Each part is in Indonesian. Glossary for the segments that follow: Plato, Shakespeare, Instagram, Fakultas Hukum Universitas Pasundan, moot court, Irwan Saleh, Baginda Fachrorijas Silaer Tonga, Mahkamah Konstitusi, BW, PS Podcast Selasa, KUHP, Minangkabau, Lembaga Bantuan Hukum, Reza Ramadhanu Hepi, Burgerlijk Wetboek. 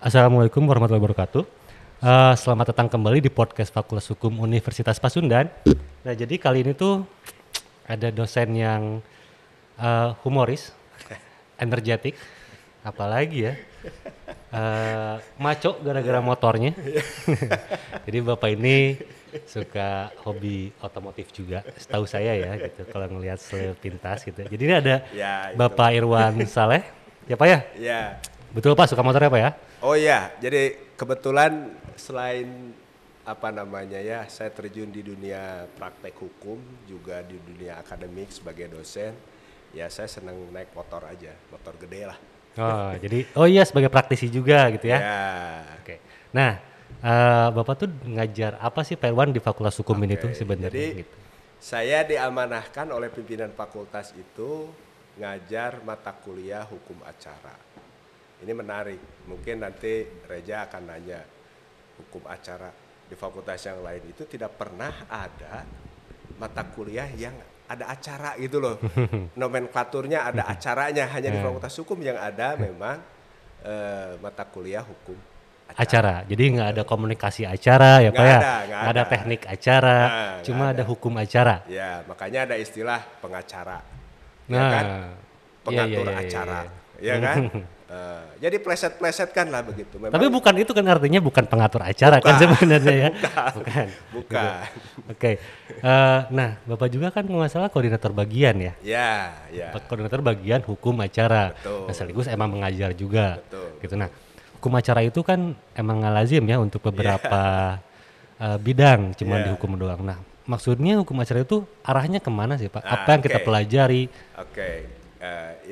Assalamualaikum warahmatullahi wabarakatuh. Selamat datang kembali di podcast Fakultas Hukum Universitas Pasundan. Nah, jadi kali ini tuh ada dosen yang humoris, energetik, apalagi ya, maco gara-gara motornya. Jadi bapak ini suka hobi otomotif juga, setahu saya ya gitu. Kalau ngelihat selintas gitu. Jadi ini ada ya, Bapak Irwan Saleh. Ya Pak ya? Ya. Betul Pak, suka motornya Pak ya? Oh iya, jadi kebetulan selain saya terjun di dunia praktek hukum, juga di dunia akademik sebagai dosen. Ya saya seneng naik motor aja, motor gede lah. Oh jadi, oh iya sebagai praktisi juga gitu ya? Ya. Oke. Nah, Bapak tuh ngajar apa sih Pak Irwan di Fakultas Hukum ini tuh sebenarnya? Jadi gitu. Saya diamanahkan oleh pimpinan fakultas itu ngajar mata kuliah hukum acara. Ini menarik, mungkin nanti Reza akan nanya, hukum acara di fakultas yang lain itu tidak pernah ada mata kuliah yang ada acara gitu loh. Nomenklaturnya ada acaranya, hanya di fakultas hukum yang ada memang mata kuliah hukum acara. Jadi nggak ada komunikasi acara ya Pak ya, nggak ada teknik acara, cuma ada hukum acara. Ya makanya ada istilah pengacara, ya kan? Pengatur acara, ya kan? Jadi pleset-pleset kan lah begitu. Memang tapi bukan itu kan artinya bukan pengatur acara kan sebenarnya ya? Bukan. Oke. Nah Bapak juga kan masalah koordinator bagian ya? Ya, ya. Koordinator bagian hukum acara. Betul. Nah, sekaligus emang mengajar juga. Betul. Gitu. Nah hukum acara itu kan emang nggak lazim ya untuk beberapa bidang, cuma di hukum doang. Nah maksudnya hukum acara itu arahnya kemana sih Pak? Apa yang kita pelajari? Oke.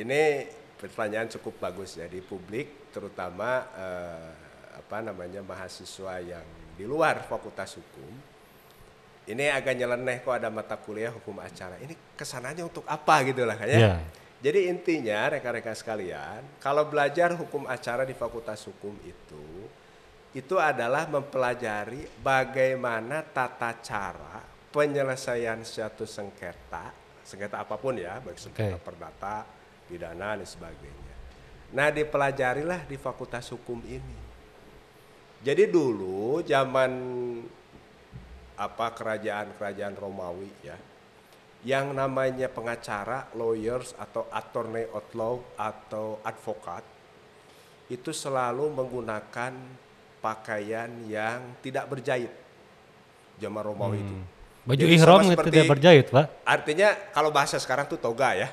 Ini pertanyaan cukup bagus ya di publik, terutama mahasiswa yang di luar fakultas hukum. Ini agak nyeleneh kok ada mata kuliah hukum acara. Ini kesananya untuk apa gitu lah kan ya. Yeah. Jadi intinya rekan-rekan sekalian, kalau belajar hukum acara di fakultas hukum itu adalah mempelajari bagaimana tata cara penyelesaian suatu sengketa apapun ya, baik sengketa perdata, pidana dan sebagainya. Nah dipelajarilah di fakultas hukum ini. Jadi dulu zaman kerajaan-kerajaan Romawi ya, yang namanya pengacara, lawyers atau attorney at law atau advokat itu selalu menggunakan pakaian yang tidak berjahit. Zaman Romawi itu. Baju ihram tidak berjahit Pak? Artinya kalau bahasa sekarang tuh toga ya.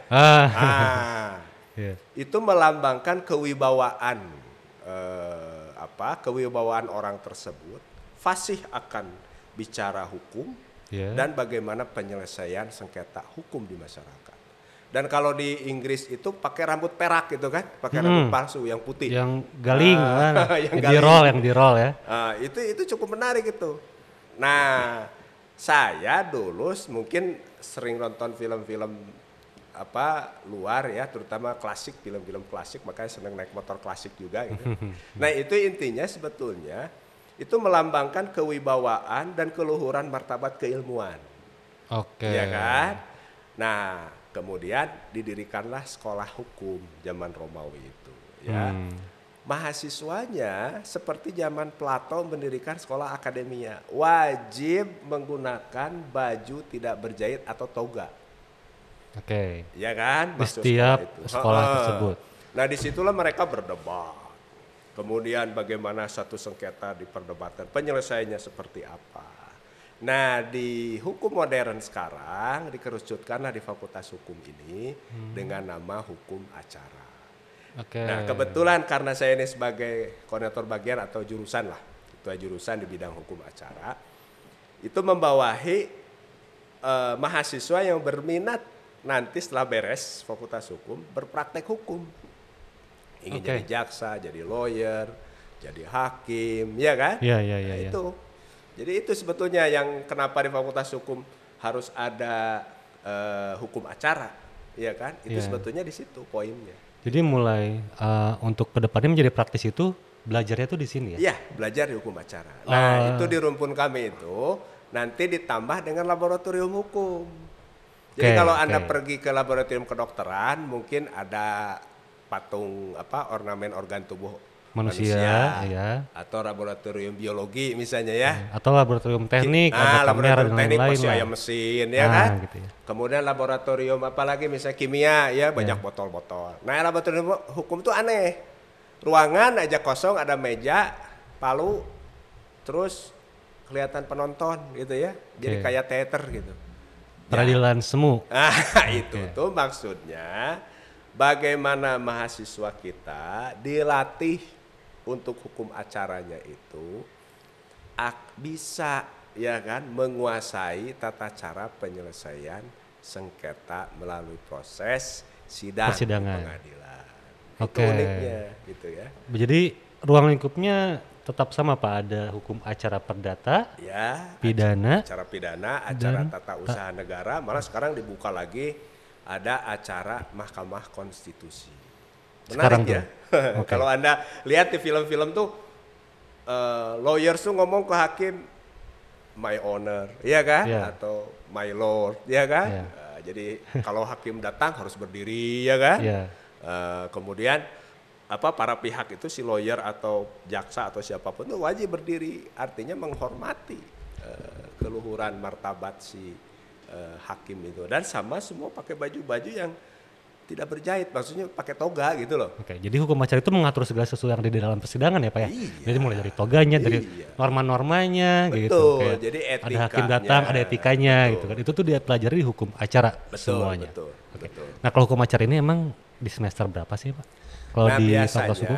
Itu melambangkan kewibawaan orang tersebut, fasih akan bicara hukum dan bagaimana penyelesaian sengketa hukum di masyarakat. Dan kalau di Inggris itu pakai rambut perak gitu kan, pakai rambut palsu yang putih. Yang galing, yang di roll ya. Itu cukup menarik itu. Nah saya dulu mungkin sering nonton film-film luar ya, terutama klasik, film-film klasik, makanya seneng naik motor klasik juga gitu. Nah itu intinya sebetulnya itu melambangkan kewibawaan dan keluhuran martabat keilmuan. Oke. Ya kan? Nah kemudian didirikanlah sekolah hukum zaman Romawi itu ya. Mahasiswanya seperti zaman Plato mendirikan sekolah akademia, wajib menggunakan baju tidak berjahit atau toga. Oke. Ya kan? Di setiap sekolah tersebut. Nah disitulah mereka berdebat. Kemudian bagaimana satu sengketa diperdebatkan, penyelesaiannya seperti apa. Nah di hukum modern sekarang dikerucutkanlah di fakultas hukum ini dengan nama hukum acara. Okay. Nah kebetulan karena saya ini sebagai koordinator bagian atau jurusan lah, ketua jurusan di bidang hukum acara, itu membawahi mahasiswa yang berminat nanti setelah beres fakultas hukum berpraktek hukum. Ingin jadi jaksa, jadi lawyer, jadi hakim, ya kan? Iya. Itu. Jadi itu sebetulnya yang kenapa di fakultas hukum harus ada hukum acara, ya kan? Itu sebetulnya di situ poinnya. Jadi mulai untuk kedepannya menjadi praktis itu belajarnya tuh di sini ya? Iya, belajar di hukum acara. Nah itu di rumpun kami itu nanti ditambah dengan laboratorium hukum. Jadi kalau Anda pergi ke laboratorium kedokteran mungkin ada patung ornamen organ tubuh manusia ya, atau laboratorium biologi misalnya ya, atau laboratorium teknik, laboratorium teknik lain mesin ya kan, gitu ya. Kemudian laboratorium apalagi misalnya kimia ya, banyak botol-botol. Nah laboratorium hukum tuh aneh, ruangan aja kosong, ada meja, palu, terus kelihatan penonton gitu ya, jadi kayak teater gitu. Peradilan semu. Itu tuh maksudnya bagaimana mahasiswa kita dilatih untuk hukum acaranya itu bisa ya kan menguasai tata cara penyelesaian sengketa melalui proses sidang pengadilan. Oke. Uniknya gitu ya. Jadi ruang lingkupnya tetap sama Pak, ada hukum acara perdata, ya, pidana, acara pidana, acara tata usaha negara, malah sekarang dibuka lagi ada acara Mahkamah Konstitusi. Menarik sekarang ya. Kalau Anda lihat di film-film tuh lawyers tuh ngomong ke hakim my honor, ya kan? Atau my lord, ya kan? Jadi kalau hakim datang harus berdiri, ya kan? Kemudian para pihak itu si lawyer atau jaksa atau siapapun itu wajib berdiri, artinya menghormati keluhuran martabat si hakim itu, dan sama semua pakai baju-baju yang tidak berjahit, maksudnya pakai toga gitu loh. Oke, jadi hukum acara itu mengatur segala sesuatu yang ada di dalam persidangan ya Pak ya. Jadi mulai dari toganya, dari norma-normanya gitu. Kayak jadi etikanya, ada hakim datang, ada etikanya gitu kan. Itu tuh dia pelajari di hukum acara semuanya. Betul. Nah, kalau hukum acara ini emang di semester berapa sih Pak? Kalau di Fakultas Hukum?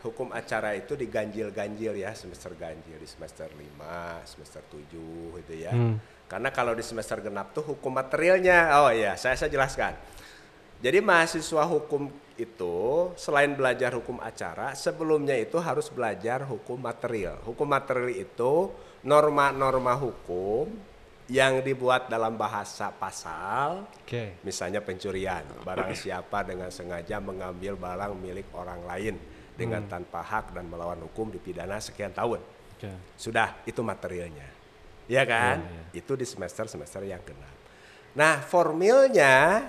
Hukum acara itu diganjil-ganjil ya, semester ganjil, di semester 5, semester 7 gitu ya. Karena kalau di semester genap tuh hukum materialnya, saya jelaskan. Jadi mahasiswa hukum itu selain belajar hukum acara, sebelumnya itu harus belajar hukum material. Hukum material itu norma-norma hukum yang dibuat dalam bahasa pasal, misalnya pencurian. Barang siapa dengan sengaja mengambil barang milik orang lain dengan tanpa hak dan melawan hukum dipidana sekian tahun. Sudah, itu materialnya. Ya kan? Itu di semester-semester yang genap. Nah formilnya,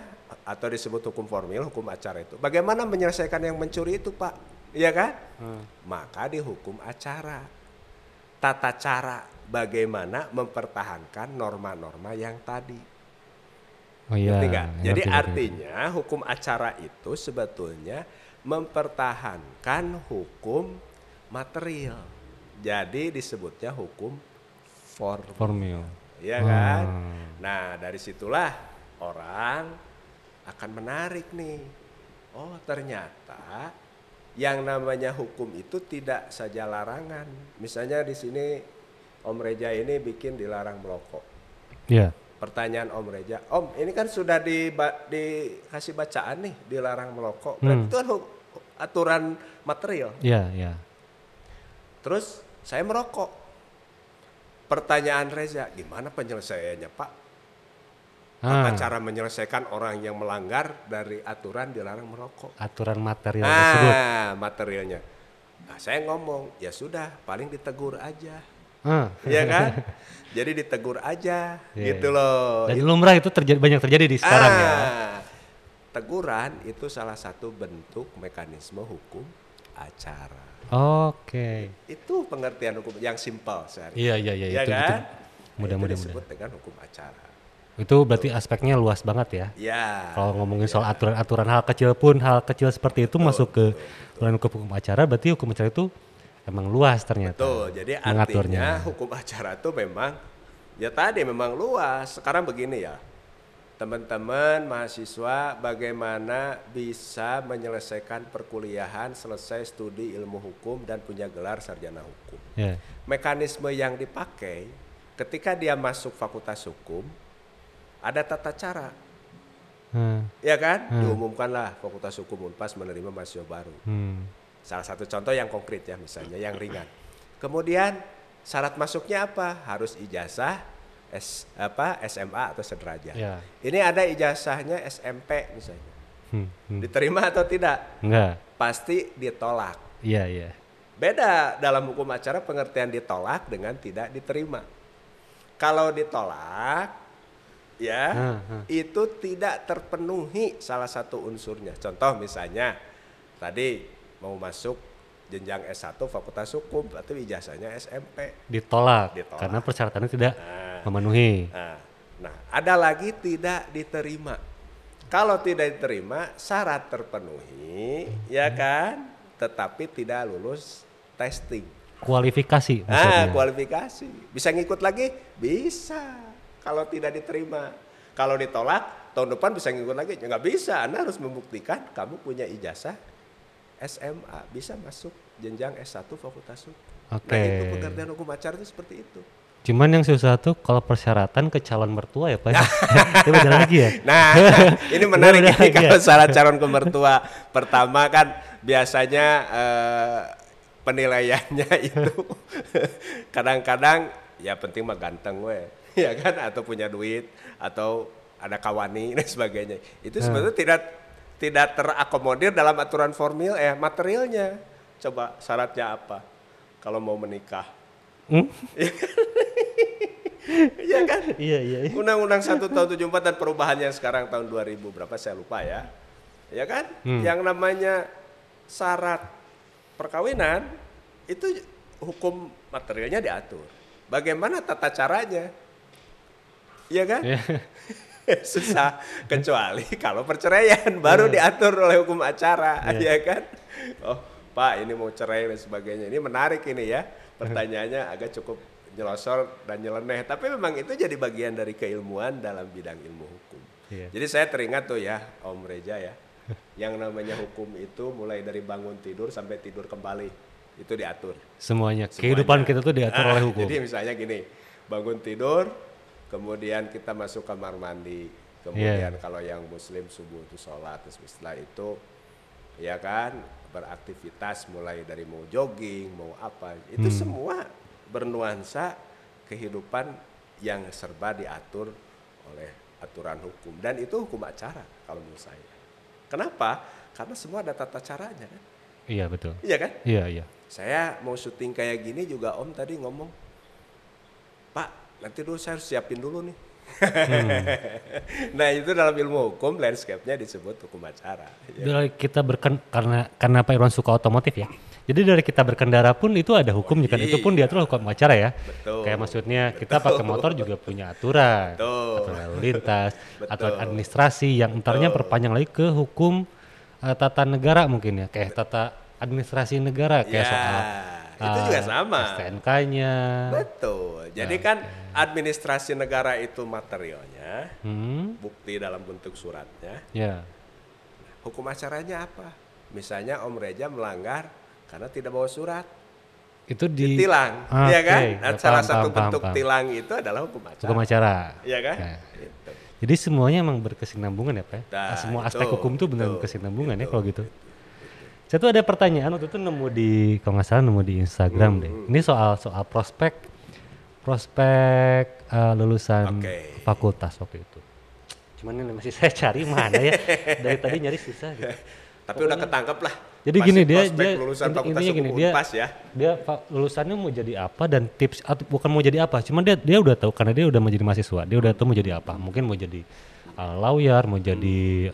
atau disebut hukum formil, hukum acara itu bagaimana menyelesaikan yang mencuri itu Pak, iya kan? Maka di hukum acara tata cara bagaimana mempertahankan norma-norma yang tadi. Jadi artinya hukum acara itu sebetulnya mempertahankan hukum material, jadi disebutnya hukum formil, iya kan? Nah dari situlah orang akan menarik nih, oh ternyata yang namanya hukum itu tidak saja larangan. Misalnya di sini Om Reza ini bikin dilarang merokok. Pertanyaan Om Reza, Om ini kan sudah dikasih bacaan nih dilarang merokok. Berarti itu kan aturan material. Terus saya merokok. Pertanyaan Reza, gimana penyelesaiannya Pak? Apa cara menyelesaikan orang yang melanggar dari aturan dilarang merokok? Aturan material tersebut. Materialnya. Nah, saya ngomong, ya sudah, paling ditegur aja. Iya kan? Jadi ditegur aja, gitu loh. Dan lumrah itu banyak terjadi di sekarang ya. Teguran itu salah satu bentuk mekanisme hukum acara. Itu pengertian hukum yang simpel sehari. Iya itu, kan? Mudah-mudahan disebut dengan hukum acara. Itu berarti aspeknya luas banget ya. Kalau ngomongin soal aturan-aturan hal kecil seperti itu masuk ke ranah hukum acara, berarti hukum acara itu emang luas ternyata. Jadi artinya hukum acara itu memang ya tadi memang luas. Sekarang begini ya, teman-teman mahasiswa bagaimana bisa menyelesaikan perkuliahan, selesai studi ilmu hukum dan punya gelar sarjana hukum. Mekanisme yang dipakai ketika dia masuk fakultas hukum, ada tata cara, ya kan? Diumumkanlah Fakultas Hukum Unpas menerima mahasiswa baru. Salah satu contoh yang konkret ya, misalnya yang ringan. Kemudian syarat masuknya apa? Harus ijazah SMA atau sederajat. Ini ada ijazahnya SMP misalnya. Diterima atau tidak? Enggak. Pasti ditolak. Beda dalam hukum acara pengertian ditolak dengan tidak diterima. Kalau ditolak itu tidak terpenuhi salah satu unsurnya. Contoh misalnya tadi mau masuk jenjang S1 Fakultas Hukum, atau ijazahnya SMP. Ditolak. Karena persyaratannya tidak memenuhi. Nah, ada lagi tidak diterima. Kalau tidak diterima, syarat terpenuhi, ya kan? Tetapi tidak lulus testing. Kualifikasi maksudnya. Kualifikasi. Bisa ngikut lagi? Bisa. Kalau tidak diterima. Kalau ditolak, tahun depan bisa ngikut lagi? Ya nggak bisa. Anda harus membuktikan kamu punya ijazah SMA, bisa masuk jenjang S1 Fakultas Hukum. Oke. Nah, itu pekerjaan hukum acara itu seperti itu. Cuman yang susah tuh kalau persyaratan ke calon mertua ya Pak. Itu beda lagi ya? Nah, ini menarik ini kalau syarat calon ke mertua. Pertama kan biasanya penilaiannya itu kadang-kadang ya penting mah ganteng we. Ya kan, atau punya duit, atau ada kawani dan sebagainya. Itu sebenarnya tidak terakomodir dalam aturan formil, materialnya. Coba syaratnya apa kalau mau menikah? Iya kan? Iya. Undang-Undang 1 tahun 74 dan perubahannya sekarang tahun 2000 berapa saya lupa ya. Ya kan? Yang namanya syarat perkawinan itu hukum materialnya diatur. Bagaimana tata caranya? Iya kan? Susah, kecuali kalau perceraian baru diatur oleh hukum acara, ya kan? Oh, Pak, ini mau cerai dan sebagainya. Ini menarik ini ya. Pertanyaannya agak cukup nyelosor dan nyeleneh, tapi memang itu jadi bagian dari keilmuan dalam bidang ilmu hukum. Jadi saya teringat tuh ya, Om Reza ya, yang namanya hukum itu mulai dari bangun tidur sampai tidur kembali itu diatur. Semuanya. Kehidupan kita tuh diatur oleh hukum. Jadi misalnya gini, bangun tidur, kemudian kita masuk kamar mandi, kemudian kalau yang muslim subuh itu sholat, terus setelah itu ya kan beraktivitas mulai dari mau jogging, mau apa, itu semua bernuansa kehidupan yang serba diatur oleh aturan hukum, dan itu hukum acara kalau menurut saya. Kenapa? Karena semua ada tata caranya kan? Iya betul. Iya kan? Iya. Saya mau syuting kayak gini juga Om tadi ngomong, Pak, nanti dulu saya harus siapin dulu nih. Nah itu dalam ilmu hukum landscape-nya disebut hukum acara. Dari kita karena Pak Irwan suka otomotif ya. Jadi dari kita berkendara pun itu ada hukumnya kan, itu pun diatur hukum acara ya. Betul. Kayak maksudnya kita pakai motor juga punya aturan. Aturan lalu lintas, aturan administrasi yang entarnya perpanjang lagi ke hukum tata negara mungkin ya. Kayak tata administrasi negara kayak soal itu juga sama. STNK-nya. Betul. Jadi kan administrasi negara itu materialnya, bukti dalam bentuk suratnya. Ya. Nah, hukum acaranya apa? Misalnya Om Reza melanggar karena tidak bawa surat. Itu ditilang, ya kan? Nah, salah satu bentuk tilang itu adalah hukum acara. Hukum acara. Iya kan? Ya. Gitu. Jadi semuanya emang berkesinambungan ya Pak? Nah, semua aspek hukum itu benar berkesinambungan ya kalau gitu. Saya tuh ada pertanyaan waktu itu nemu di Instagram deh. Ini soal prospek lulusan fakultas waktu itu. Cuman ini masih saya cari mana ya. Dari tadi nyari susah gitu. Tapi udah ketangkep lah. Jadi gini dia lulusan fakultas hukum Unpas ya. Dia lulusannya mau jadi apa dan tips atau bukan mau jadi apa. Cuman dia udah tahu karena dia udah menjadi mahasiswa. Dia udah tahu mau jadi apa. Mungkin mau jadi lawyer, mau jadi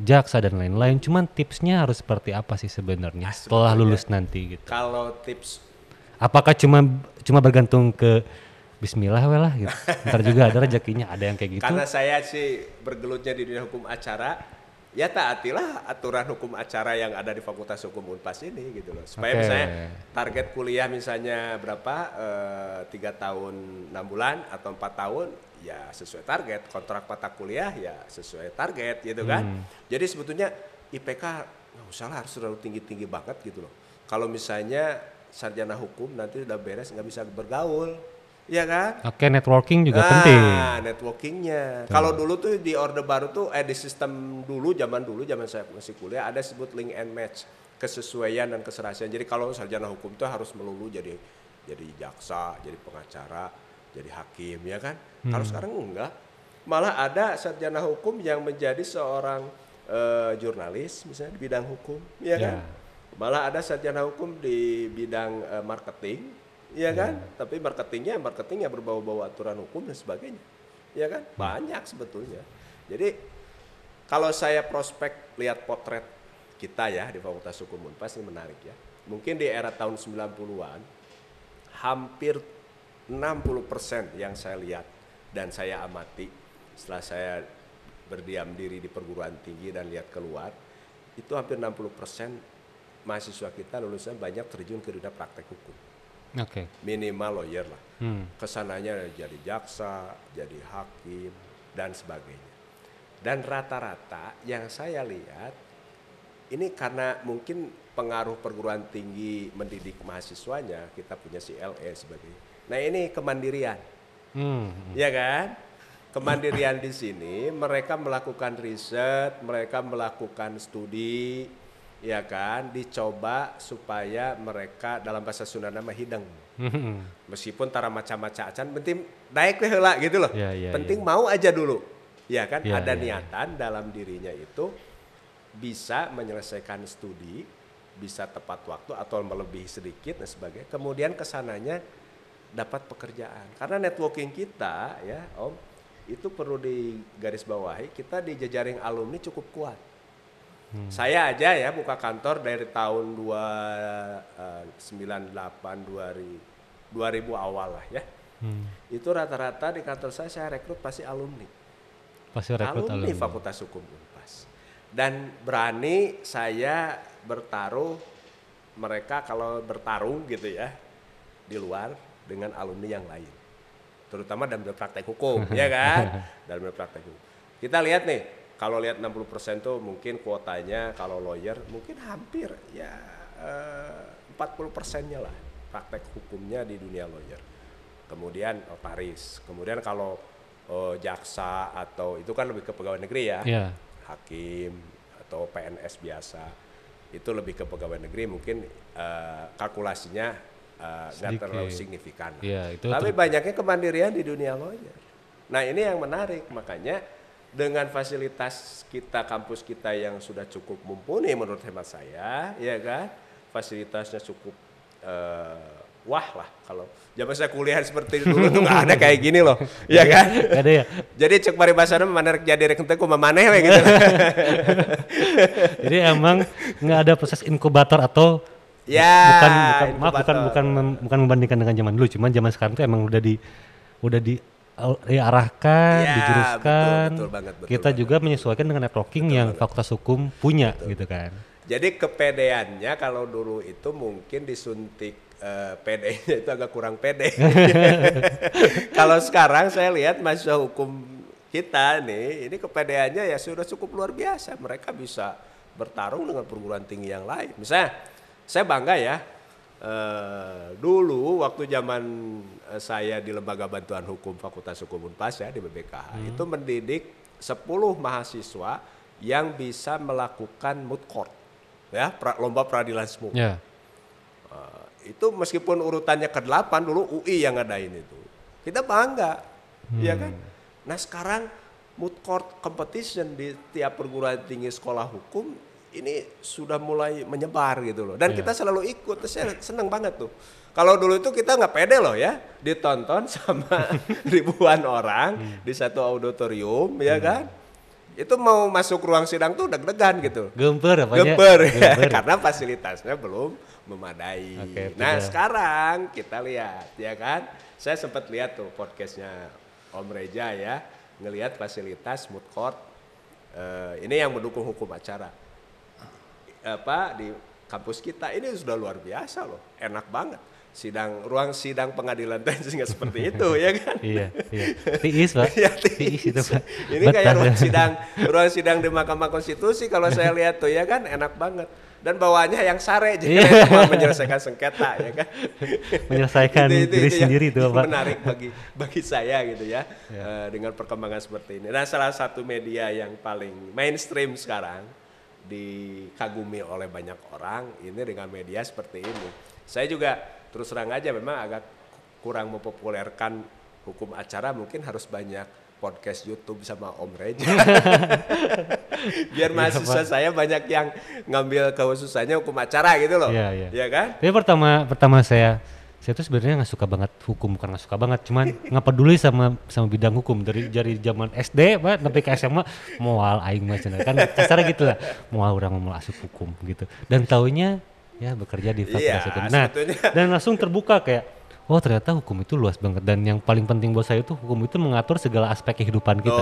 jaksa dan lain-lain, cuman tipsnya harus seperti apa sih sebenarnya setelah lulus nanti gitu. Kalau tips, apakah cuma bergantung ke bismillah welah gitu. Ntar juga ada rezekinya, ada yang kayak gitu. Karena saya sih bergelutnya di dunia hukum acara, ya taatilah aturan hukum acara yang ada di Fakultas Hukum Unpas ini gitu loh. Supaya misalnya target kuliah misalnya berapa, 3 tahun 6 bulan atau 4 tahun, ya sesuai target, kontrak mata kuliah ya sesuai target gitu kan. Jadi sebetulnya IPK nggak usah lah harus terlalu tinggi-tinggi banget gitu loh. Kalau misalnya sarjana hukum nanti udah beres nggak bisa bergaul, ya kan? Oke, networking juga penting. Networkingnya. Kalau dulu tuh di Orde Baru tuh di sistem zaman saya masih kuliah ada sebut link and match, kesesuaian dan keserasian. Jadi kalau sarjana hukum tuh harus melulu jadi jaksa, jadi pengacara, jadi hakim, ya kan? Kalau sekarang enggak, malah ada sarjana hukum yang menjadi seorang jurnalis misalnya di bidang hukum, ya kan? Malah ada sarjana hukum di bidang marketing, ya kan? Tapi marketingnya berbau-bau aturan hukum dan sebagainya, ya kan? Banyak sebetulnya. Jadi kalau saya prospek lihat potret kita ya di Fakultas Hukum Unpas ini menarik ya. Mungkin di era tahun 90-an hampir 60% yang saya lihat dan saya amati setelah saya berdiam diri di perguruan tinggi dan lihat keluar, itu hampir 60% mahasiswa kita lulusan banyak terjun ke dunia praktek hukum. Oke. Okay. Minimal lawyer lah. Kesananya jadi jaksa, jadi hakim dan sebagainya. Dan rata-rata yang saya lihat ini karena mungkin pengaruh perguruan tinggi mendidik mahasiswanya, kita punya CLE sebagai. Nah ini kemandirian, ya kan? Kemandirian di sini mereka melakukan riset, mereka melakukan studi, ya kan? Dicoba supaya mereka dalam bahasa Sunda nama hidang. Meskipun tara macam-macam acan, penting naik heula gitu loh. Yeah, yeah, penting yeah. Mau aja dulu, ya kan? Yeah, ada niatan dalam dirinya itu. Bisa menyelesaikan studi, bisa tepat waktu atau melebihi sedikit dan sebagainya. Kemudian kesananya dapat pekerjaan. Karena networking kita ya Om, itu perlu digarisbawahi, kita di jejaring alumni cukup kuat. Saya aja ya buka kantor dari tahun 2000 awal lah ya. Itu rata-rata di kantor saya rekrut pasti alumni. Alumni Fakultas Hukum Unpas. Dan berani saya bertaruh, mereka kalau bertarung gitu ya di luar dengan alumni yang lain, terutama dalam praktek hukum ya kan, dalam praktek hukum. Kita lihat nih, kalau lihat 60% tuh mungkin kuotanya kalau lawyer mungkin hampir ya 40%-nya lah praktek hukumnya di dunia lawyer. Kemudian notaris, kemudian kalau jaksa atau itu kan lebih ke pegawai negeri ya. Yeah. Hakim atau PNS biasa itu lebih ke pegawai negeri mungkin kalkulasinya nggak terlalu signifikan. Ya, itu tapi banyaknya kemandirian di dunia lawyer. Nah ini yang menarik, makanya dengan fasilitas kita, kampus kita yang sudah cukup mumpuni menurut hemat saya, ya kan, fasilitasnya cukup wah lah kalau zaman saya kuliah seperti dulu tuh nggak ada kayak gini loh, ya kan? Ada ya. Jadi cek paribasana memaneh jadi rek enteku memaneh we gitu. Jadi emang nggak ada proses inkubator atau ya, bukan membandingkan dengan zaman dulu, cuman zaman sekarang tuh emang udah diarahkan, ya, dijuruskan. Betul banget, kita juga menyesuaikan dengan networking yang Fakultas Hukum punya gitu kan. Jadi kepedeannya kalau dulu itu mungkin disuntik PD-nya itu agak kurang pede. Kalau sekarang saya lihat mahasiswa hukum kita nih, ini kepedeannya ya sudah cukup luar biasa. Mereka bisa bertarung dengan perguruan tinggi yang lain. Misalnya saya bangga ya, dulu waktu zaman saya di Lembaga Bantuan Hukum Fakultas Hukum Unpas ya di BBKH, itu mendidik 10 mahasiswa yang bisa melakukan moot court ya, lomba peradilan semu. Yeah. Itu meskipun urutannya ke-8 dulu UI yang ngadain itu. Kita bangga, ya kan? Nah sekarang moot court competition di tiap perguruan tinggi sekolah hukum ini sudah mulai menyebar gitu loh. Dan kita selalu ikut, saya seneng banget tuh. Kalau dulu itu kita nggak pede loh ya, ditonton sama ribuan orang di satu auditorium, ya kan? Itu mau masuk ruang sidang tuh deg-degan gitu. Gemper ya. Karena fasilitasnya belum memadai. Okay, nah sekarang kita lihat ya kan, saya sempat lihat tuh podcastnya Om Reza ya, ngelihat fasilitas moot court ini yang mendukung hukum acara apa di kampus kita ini sudah luar biasa loh, enak banget. Sidang, ruang sidang pengadilan tenis nggak seperti itu ya kan? Iya. Tiis Pak. Ya, tiis itu Pak. Ini kayak ruang sidang di Mahkamah Konstitusi kalau saya lihat tuh ya kan, enak banget. Dan bawaannya yang sare jadi cuma menyelesaikan sengketa ya kan? Menyelesaikan diri sendiri tuh Pak. Menarik bagi saya gitu ya, dengan perkembangan seperti ini. Nah salah satu media yang paling mainstream sekarang dikagumi oleh banyak orang ini dengan media seperti ini. Saya juga terus terang aja memang agak kurang mempopulerkan hukum acara, mungkin harus banyak podcast YouTube sama Om Reza. Biar mahasiswa saya banyak yang ngambil kekhususannya hukum acara gitu loh. Iya kan? Jadi pertama saya saya tuh sebenarnya nggak suka banget hukum, bukan nggak suka banget, cuman nggak peduli sama bidang hukum dari zaman SD pak sampai ke SMA moal aing macam kan kasar gitu lah, moal orang mau asup hukum gitu, dan taunya ya bekerja di fakultas hukum. Nah sebetulnya. Dan langsung terbuka kayak oh ternyata hukum itu luas banget, dan yang paling penting buat saya itu hukum itu mengatur segala aspek kehidupan kita.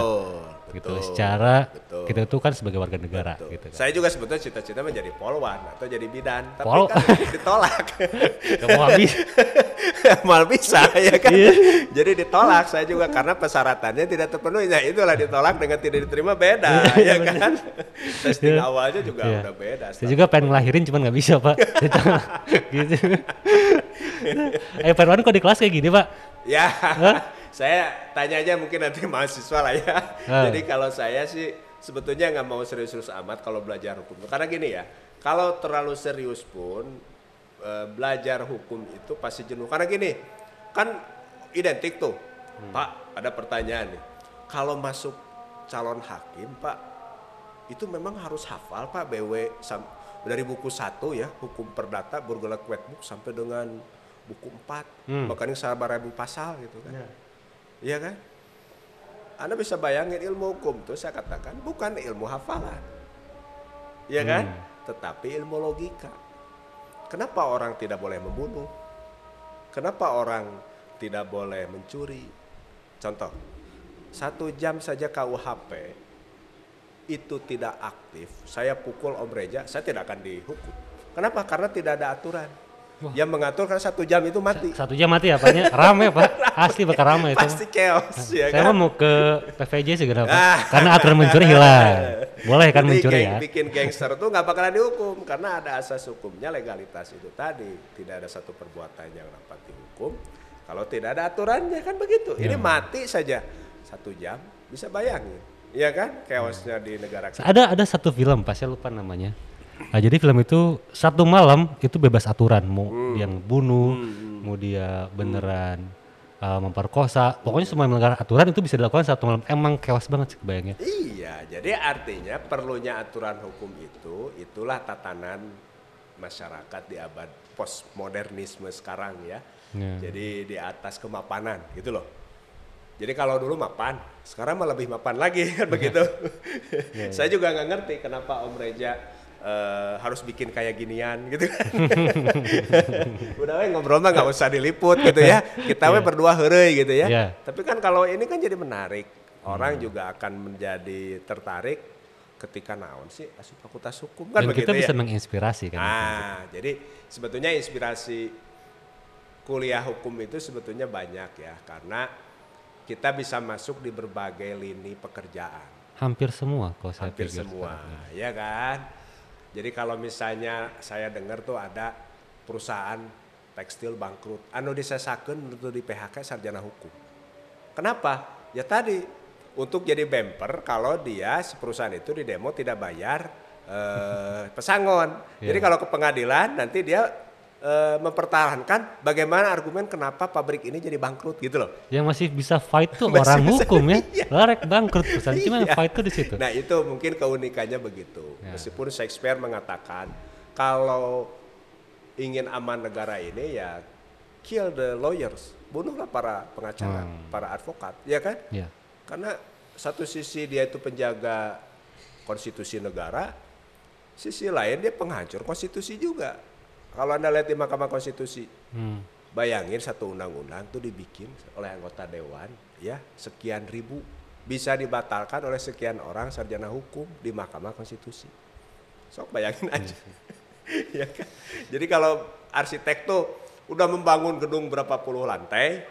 Gitu betul, secara betul. Kita itu kan sebagai warga negara gitu kan. Saya juga sebetulnya cita-cita menjadi polwan atau jadi bidan, tapi kan ditolak. Mal bisa ya kan. Jadi ditolak saya juga karena persyaratannya tidak terpenuhi. Nah, itulah ditolak dengan tidak diterima beda ya kan. Testing awalnya juga udah beda. Saya juga pengen ngelahirin cuman enggak bisa, Pak. Gitu. Perwan kok di kelas kayak gini, Pak? Ya. Saya tanyanya mungkin nanti mahasiswa lah ya. Jadi kalau saya sih sebetulnya nggak mau serius-serius amat kalau belajar hukum. Karena gini ya, kalau terlalu serius pun belajar hukum itu pasti jenuh. Karena gini, kan identik tuh. Pak, ada pertanyaan nih. Kalau masuk calon hakim, Pak, itu memang harus hafal Pak BW dari buku 1 ya, Hukum Perdata, Burgerlijk Wetboek sampai dengan buku 4. Bahkan yang 1.000 pasal gitu kan. Iya kan? Anda bisa bayangin ilmu hukum itu saya katakan bukan ilmu hafalan. Iya kan? Tetapi ilmu logika. Kenapa orang tidak boleh membunuh? Kenapa orang tidak boleh mencuri? Contoh, 1 jam saja KUHP itu tidak aktif. Saya pukul Om Reza, saya tidak akan dihukum. Kenapa? Karena tidak ada aturan. Wah. Yang mengatur karena 1 jam itu mati. 1 jam mati apanya? Rame Pak, asli bakal rame itu. Pasti chaos ya kan. Saya mau ke PVJ segera Pak, karena aturan mencuri hilang. Boleh kan mencuri ya. Bikin gangster tuh gak bakalan dihukum karena ada asas hukumnya legalitas itu tadi. Tidak ada satu perbuatan yang dapat dihukum kalau tidak ada aturannya kan begitu. Ini mati saja 1 jam bisa bayangin. Iya kan chaosnya di negara kita. Ada satu film Pak, saya lupa namanya. Nah, jadi film itu 1 malam itu bebas aturan, mau dia ngebunuh, mau dia beneran memperkosa, pokoknya semua melanggar aturan itu bisa dilakukan 1 malam. Emang chaos banget sih kebayangnya. Iya, jadi artinya perlunya aturan hukum itu, itulah tatanan masyarakat di abad postmodernisme sekarang ya. Jadi di atas kemapanan gitu loh. Jadi kalau dulu mapan, sekarang malah lebih mapan lagi kan begitu. Saya juga nggak ngerti kenapa Om Reza harus bikin kayak ginian gitu kan. Udah we ngobrol mah gak usah diliput gitu ya. Kita we berdua heureuy gitu ya. Tapi kan kalau ini kan jadi menarik. Orang juga akan menjadi tertarik ketika naon sih asup fakultas hukum kan dan begitu ya. Dan kita bisa menginspirasi kan. Jadi sebetulnya inspirasi kuliah hukum itu sebetulnya banyak ya. Karena kita bisa masuk di berbagai lini pekerjaan. Hampir semua kalau saya pikir. Hampir semua ya kan. Jadi kalau misalnya saya dengar tuh ada perusahaan tekstil bangkrut, anu disesakeun untuk di PHK sarjana hukum. Kenapa? Ya tadi untuk jadi bemper kalau dia si perusahaan itu di demo tidak bayar pesangon. Jadi kalau ke pengadilan nanti dia mempertahankan bagaimana argumen kenapa pabrik ini jadi bangkrut gitu loh. Yang masih bisa fight tuh orang hukum ya. Larek bangkrut pesan cuma fight tuh di situ. Nah, itu mungkin keunikannya begitu. Meskipun Shakespeare mengatakan kalau ingin aman negara ini ya kill the lawyers, bunuhlah para pengacara, para advokat, ya kan? Karena satu sisi dia itu penjaga konstitusi negara, sisi lain dia penghancur konstitusi juga. Kalau Anda lihat di Mahkamah Konstitusi, bayangin satu undang-undang itu dibikin oleh anggota dewan ya sekian ribu. Bisa dibatalkan oleh sekian orang sarjana hukum di Mahkamah Konstitusi. Sok bayangin aja. Ya kan? Jadi kalau arsitek tuh udah membangun gedung berapa puluh lantai,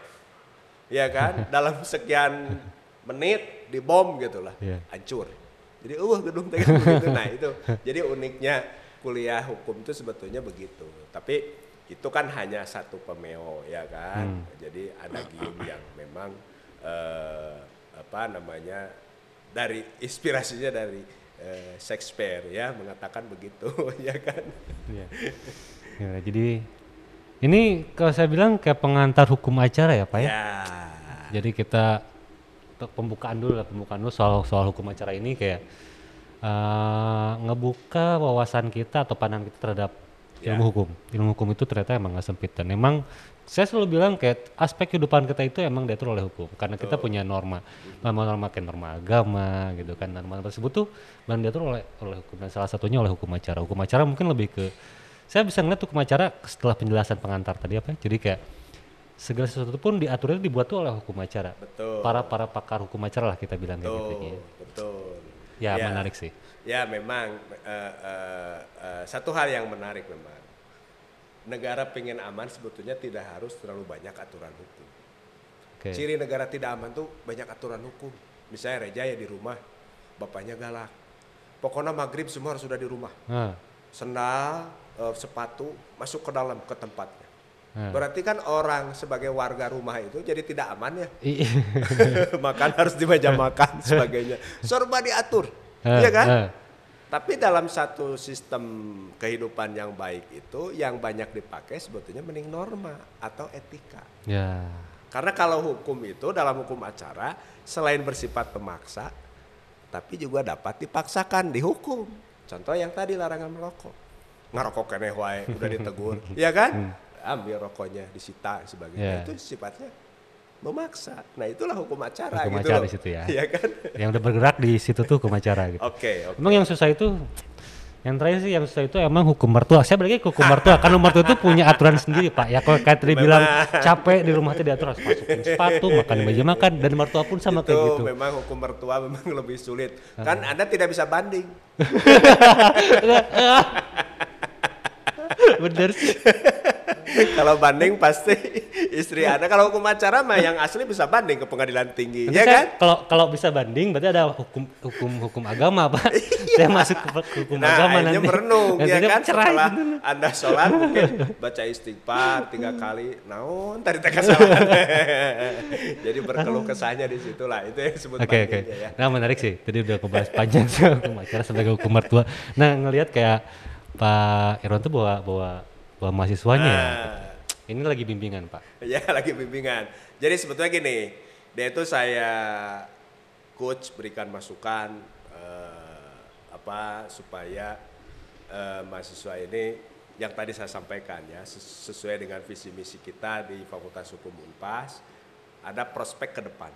ya kan, dalam sekian menit dibom gitu lah, hancur. Jadi gedung teh gitu. Nah itu, jadi uniknya kuliah hukum itu sebetulnya begitu, tapi itu kan hanya satu pemeo ya kan, jadi ada game yang memang dari inspirasinya dari Shakespeare ya mengatakan begitu ya kan. Ya, jadi ini kalau saya bilang kayak pengantar hukum acara ya Pak ya. Jadi kita pembukaan dulu soal hukum acara ini kayak ngebuka wawasan kita atau pandangan kita terhadap ilmu hukum. Ilmu hukum itu ternyata emang gak sempit, dan emang saya selalu bilang kayak aspek kehidupan kita itu emang diatur oleh hukum, karena kita punya norma, norma kayak norma agama gitu kan, norma tersebut tuh memang diatur oleh hukum, dan salah satunya oleh hukum acara. Hukum acara mungkin lebih ke, saya bisa ngeliat hukum acara setelah penjelasan pengantar tadi apa, jadi kayak segala sesuatu pun diaturnya dibuat tuh oleh hukum acara. Betul. Para pakar hukum acara lah kita bilang kayak gitu. Betul. Ya, ya menarik sih. Ya memang satu hal yang menarik memang. Negara pengen aman sebetulnya tidak harus terlalu banyak aturan hukum. Okay. Ciri negara tidak aman tuh banyak aturan hukum. Misalnya Reza ya di rumah, bapaknya galak. Pokoknya maghrib semua harus sudah di rumah. Sendal, sepatu masuk ke dalam ke tempatnya. Berarti kan orang sebagai warga rumah itu jadi tidak aman ya. Makan harus di meja makan sebagainya. Serba diatur, iya kan? Tapi dalam satu sistem kehidupan yang baik itu yang banyak dipakai sebetulnya mending norma atau etika. Ya. Karena kalau hukum itu dalam hukum acara selain bersifat pemaksa tapi juga dapat dipaksakan, dihukum. Contoh yang tadi larangan merokok. Ngerokok keneh wae udah ditegur, iya kan? Ambil rokoknya, disita sebagainya. Itu sifatnya memaksa. Nah itulah hukum acara. Hukum gitu acara di situ ya. Iya kan? Yang udah bergerak di situ tuh hukum acara gitu. Oke. Emang yang susah itu, yang terakhir sih yang susah itu emang hukum mertua. Saya balik lagi ke hukum mertua. Karena mertua itu punya aturan sendiri Pak. Ya kalau kayak tadi bilang capek di rumah tidak atur, harus masukin sepatu, makan di meja makan. Dan mertua pun sama itu, kayak gitu. Memang hukum mertua memang lebih sulit. Kan Anda tidak bisa banding. Bener sih. Kalau banding pasti istri Anda, kalau hukum acara mah yang asli bisa banding ke pengadilan tinggi. Iya kan? Kalau bisa banding berarti ada hukum agama Pak. Saya masuk ke hukum agama nanti. Nah, merenung ya kan setelah Anda sholat mungkin baca istighfar 3 kali. Naon tadi tak kesalahan. Jadi berkeluh kesahnya di situlah. Itu yang disebut bandingnya ya. Nah, menarik sih. Tadi udah kebahas panjang hukum acara sebagai hukum mertua. Nah, ngelihat kayak Pak Irwan tuh bawa mahasiswanya ini lagi bimbingan Pak. Iya lagi bimbingan. Jadi sebetulnya gini, dia itu saya coach, berikan masukan supaya mahasiswa ini yang tadi saya sampaikan ya sesuai dengan visi misi kita di Fakultas Hukum Unpas, ada prospek ke depan.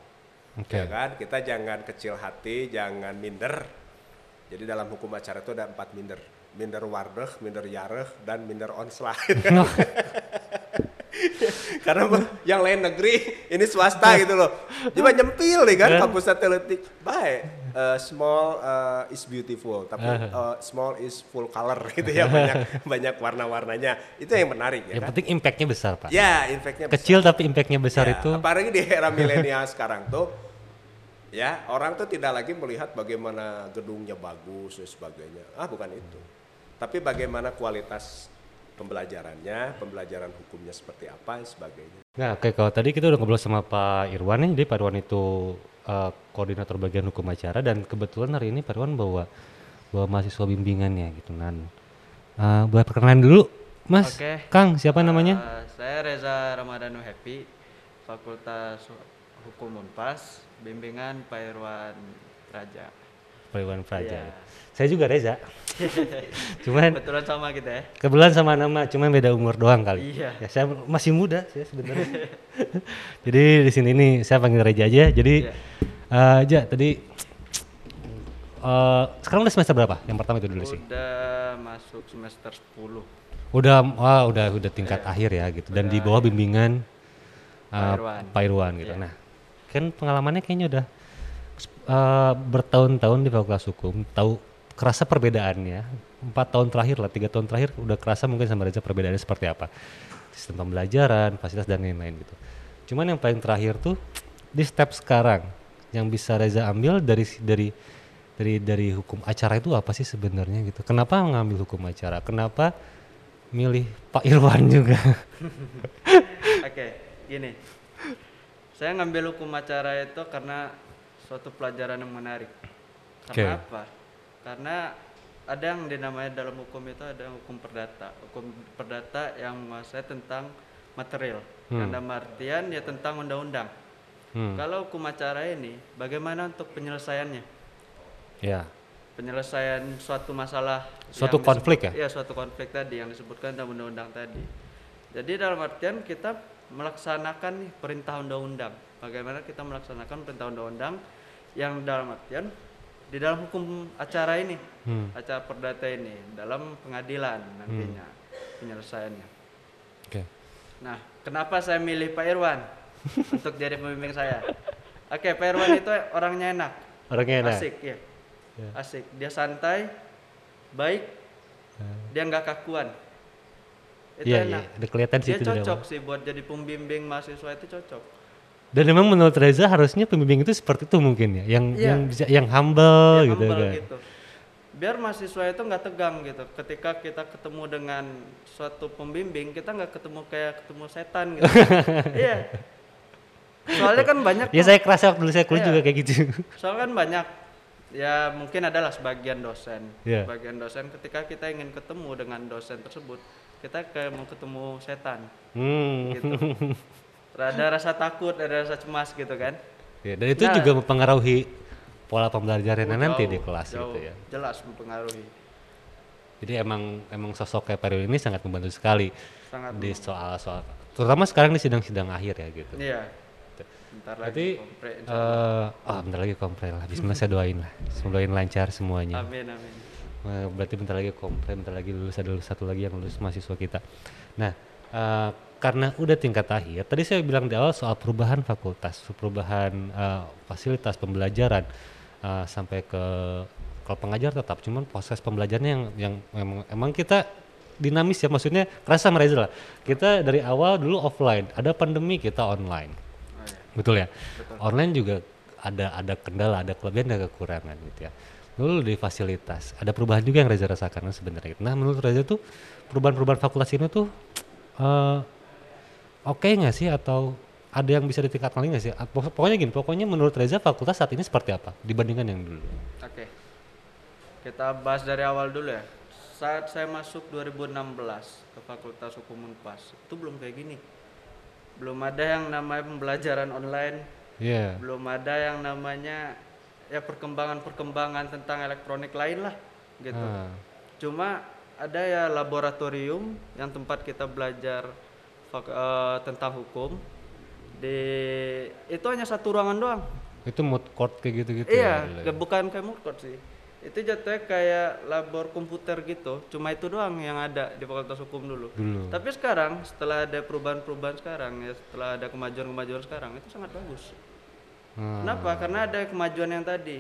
Ya kan? Kita jangan kecil hati, jangan minder. Jadi dalam hukum acara itu ada 4 minder. Minder Wardeg, Minder Yareg, dan Minder Onslah. Karena yang lain negeri, ini swasta gitu loh. Cuma nyempil nih kan, kampusnya teletik. Baik, small is beautiful, tapi small is full color gitu ya. Banyak warna-warnanya. Itu yang menarik ya. Yang penting impact-nya besar Pak. Ya, impact-nya besar. Kecil tapi impact-nya besar ya, itu. Apalagi di era milenial sekarang tuh. Ya, orang tuh tidak lagi melihat bagaimana gedungnya bagus dan sebagainya. Bukan itu. Tapi bagaimana kualitas pembelajarannya, pembelajaran hukumnya seperti apa dan sebagainya. Nah, kalau tadi kita udah ngobrol sama Pak Irwan nih. Jadi Pak Irwan itu koordinator bagian hukum acara, dan kebetulan hari ini Pak Irwan bawa mahasiswa bimbingannya gitu. Boleh perkenalan dulu, Mas. Kang, siapa namanya? Saya Reza Ramadhanu Hepi, Fakultas Hukum Unpas. Bimbingan Pak Irwan Praja. Pak Irwan Praja. Yeah. Saya juga Reza. Cuman kebetulan sama kita ya. Kebetulan sama nama, cuman beda umur doang kali. Iya. Yeah. Ya, saya masih muda saya sebenarnya. Jadi di sini nih saya panggil Reza aja. Jadi sekarang udah semester berapa? Yang pertama itu dulu sih. Udah masuk semester 10. Udah tingkat akhir ya gitu. Dan di bawah bimbingan Pak Irwan gitu. Yeah. Nah, kan pengalamannya kayaknya udah bertahun-tahun di Fakultas Hukum, tahu kerasa perbedaannya 4 tahun terakhir lah, 3 tahun terakhir udah kerasa mungkin sama Reza perbedaannya seperti apa, sistem pembelajaran, fasilitas dan lain-lain gitu. Cuman yang paling terakhir tuh di step sekarang yang bisa Reza ambil dari hukum acara itu apa sih sebenarnya gitu? Kenapa ngambil hukum acara? Kenapa milih Pak Irwan juga? Oke, gini. Saya ngambil hukum acara itu karena suatu pelajaran yang menarik. Karena apa? Karena ada yang dinamai dalam hukum itu ada hukum perdata. Hukum perdata yang menguasai tentang material. Dalam artian ya tentang undang-undang. Kalau hukum acara ini bagaimana untuk penyelesaiannya? Ya. penyelesaian suatu masalah, suatu konflik ya? Iya, suatu konflik tadi yang disebutkan dalam undang-undang tadi. Jadi dalam artian kita melaksanakan perintah undang-undang. Bagaimana kita melaksanakan perintah undang-undang yang dalam artian di dalam hukum acara ini, acara perdata ini, dalam pengadilan nantinya penyelesaiannya. Okay. Nah, kenapa saya milih Pak Irwan untuk jadi pembimbing saya? Oke, Pak Irwan itu orangnya enak, asik, ya, asik. Dia santai, baik, dia nggak kakuan. Itu enak. Kelihatan dia situ cocok sih buat jadi pembimbing mahasiswa, itu cocok. Dan memang menurut Reza harusnya pembimbing itu seperti itu mungkin ya, yang bisa, yang humble, gitu, gitu. Biar mahasiswa itu nggak tegang gitu. Ketika kita ketemu dengan suatu pembimbing, kita nggak ketemu kayak ketemu setan gitu. Iya. Soalnya kan banyak. Ya saya kerasa dulu saya kuliah juga kayak gitu. Soalnya kan banyak. Ya mungkin adalah sebagian dosen. Sebagian dosen ketika kita ingin ketemu dengan dosen tersebut, kita kayak mau ketemu setan. Gitu. Ada rasa takut, ada rasa cemas gitu kan. Ya, dan itu juga mempengaruhi pola pembelajarannya nanti di kelas gitu ya. Jelas mempengaruhi. Jadi emang sosok kayak Pak Irwan ini sangat membantu sekali di soal-soal, terutama sekarang di sidang-sidang akhir ya gitu. Iya. Bentar lagi kompre. Bentar lagi kompre lah. Bismillah saya doain lah. Semoga lancar semuanya. Amin, amin. Nah, berarti bentar lagi kompre, bentar lagi lulus, ada satu lagi yang lulus mahasiswa kita. Nah, karena udah tingkat akhir, tadi saya bilang di awal soal perubahan fakultas, perubahan fasilitas pembelajaran sampai ke kalau pengajar tetap, cuman proses pembelajarannya yang emang kita dinamis ya, maksudnya kerasa mereza lah. Kita dari awal dulu offline, ada pandemi kita online, betul ya? Betul. Online juga ada kendala, ada kelebihan, ada kekurangan gitu ya. Dulu di fasilitas ada perubahan juga yang Reza rasakan sebenarnya. Nah menurut Reza tuh perubahan-perubahan fakultas ini tuh oke nggak sih, atau ada yang bisa ditingkatkan lagi nggak sih? Pokoknya menurut Reza fakultas saat ini seperti apa dibandingkan yang dulu? Oke, kita bahas dari awal dulu ya. Saat saya masuk 2016 ke Fakultas Hukum Unpas itu belum kayak gini, belum ada yang namanya pembelajaran online, belum ada yang namanya ya perkembangan tentang elektronik lain lah gitu. Cuma ada ya laboratorium yang tempat kita belajar tentang hukum. Itu hanya satu ruangan doang. Itu moot court kayak gitu-gitu? Iya, bukan kayak moot court sih. Itu jatuhnya kayak labor komputer gitu. Cuma itu doang yang ada di Fakultas Hukum dulu. Tapi sekarang setelah ada perubahan-perubahan sekarang ya, setelah ada kemajuan-kemajuan sekarang, itu sangat bagus. Kenapa? Karena ada kemajuan yang tadi.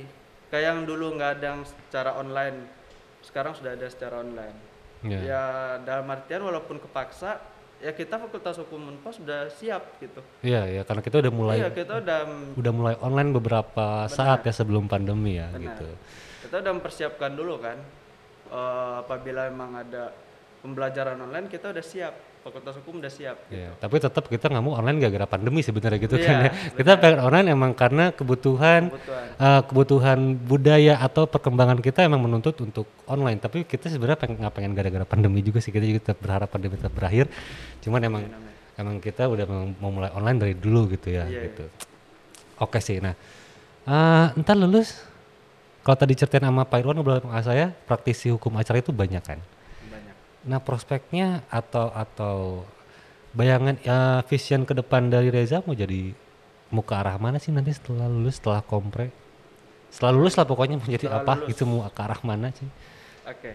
Kayak yang dulu nggak ada yang secara online, sekarang sudah ada secara online. Ya dalam artian walaupun kepaksa, ya kita Fakultas Hukum Unpas sudah siap gitu. Iya, karena kita udah mulai. Iya, kita udah mulai online beberapa saat ya sebelum pandemi ya gitu. Kita udah mempersiapkan dulu kan. Apabila memang ada pembelajaran online, kita udah siap. Fakultas Hukum udah siap gitu. Iya, tapi tetap kita nggak mau online gara-gara pandemi sebenarnya gitu kan ya. Benar. Kita pengen online emang karena kebutuhan budaya atau perkembangan kita emang menuntut untuk online. Tapi kita sebenarnya pengen gara-gara pandemi juga sih, kita juga berharap pandemi tetap berakhir. Cuman emang kita udah memulai online dari dulu gitu ya. Oke sih. Nah, entar lulus. Kalau tadi ceritain sama Pak Irwan ngobrol sama saya, praktisi hukum acara itu banyak kan? Banyak. Nah prospeknya atau bayangan vision ke depan dari Reza mau ke arah mana sih nanti setelah lulus, setelah kompre? Setelah lulus lah pokoknya mau jadi apa gitu, mau ke arah mana sih? Oke,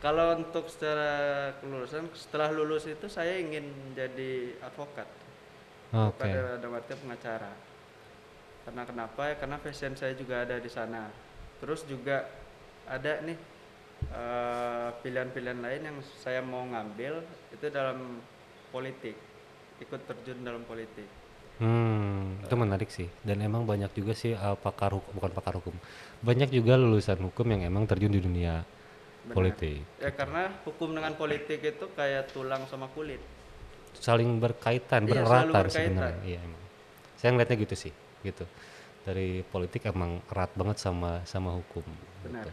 kalau untuk secara kelulusan, setelah lulus itu saya ingin jadi advokat. Oke. Dalam arti pengacara. Karena kenapa ya? Karena passion saya juga ada di sana. Terus juga ada nih pilihan-pilihan lain yang saya mau ngambil itu dalam politik, ikut terjun dalam politik. Itu menarik sih, dan emang banyak juga sih banyak juga lulusan hukum yang emang terjun di dunia politik. Ya karena hukum dengan politik itu kayak tulang sama kulit. Saling berkaitan, berelatan sebenarnya. Iya emang. Saya ngeliatnya gitu sih, gitu. Dari politik emang erat banget sama hukum. Benar. Gitu.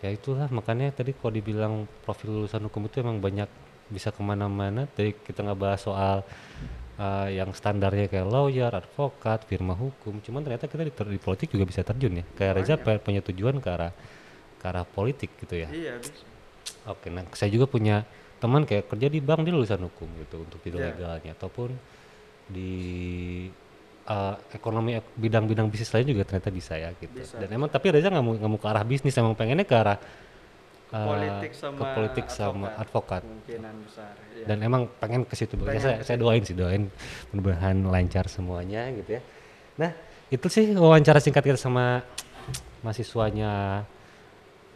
Ya itulah makanya tadi kalau dibilang profil lulusan hukum itu emang banyak, bisa kemana-mana. Jadi kita nggak bahas soal yang standarnya kayak lawyer, advokat, firma hukum. Cuman ternyata kita di politik juga bisa terjun ya. Kayak Reza punya tujuan ke arah ke arah politik gitu ya. Iya bisa. Oke, nah saya juga punya teman kayak kerja di bank, dia lulusan hukum gitu untuk bidang legalnya, ataupun di ekonomi, bidang-bidang bisnis lain juga ternyata bisa ya gitu. Bisa. Dan emang tapi Reza nggak mau ke arah bisnis, emang pengennya ke arah ke politik sama advokat. Kemungkinan besar. Ya. Dan emang pengen ke situ. Saya doain mudah-mudahan lancar semuanya gitu ya. Nah, itu sih wawancara singkat kita sama mahasiswanya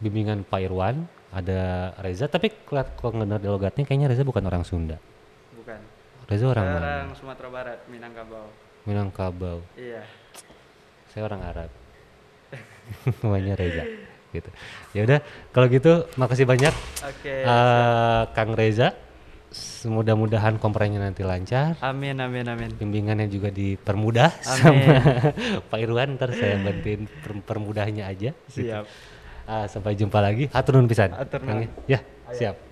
bimbingan Pak Irwan. Ada Reza, tapi kalau ngedenger di logatnya kayaknya Reza bukan orang Sunda. Bukan. Reza orang mana? Orang Sumatera Barat, Minangkabau. Minangkabau. Iya. Saya orang Arab. Namanya Reza. Gitu. Ya udah, kalau gitu makasih banyak. Oke. Kang Reza, mudah-mudahan komprehensnya nanti lancar. Amin, amin, amin. Bimbingannya juga dipermudah, amin. Sama Pak Irwan, ntar saya bantuin permudahnya aja. Siap. Gitu. Sampai jumpa lagi. Hatur nuhun pisan. Ya, ayo. Siap.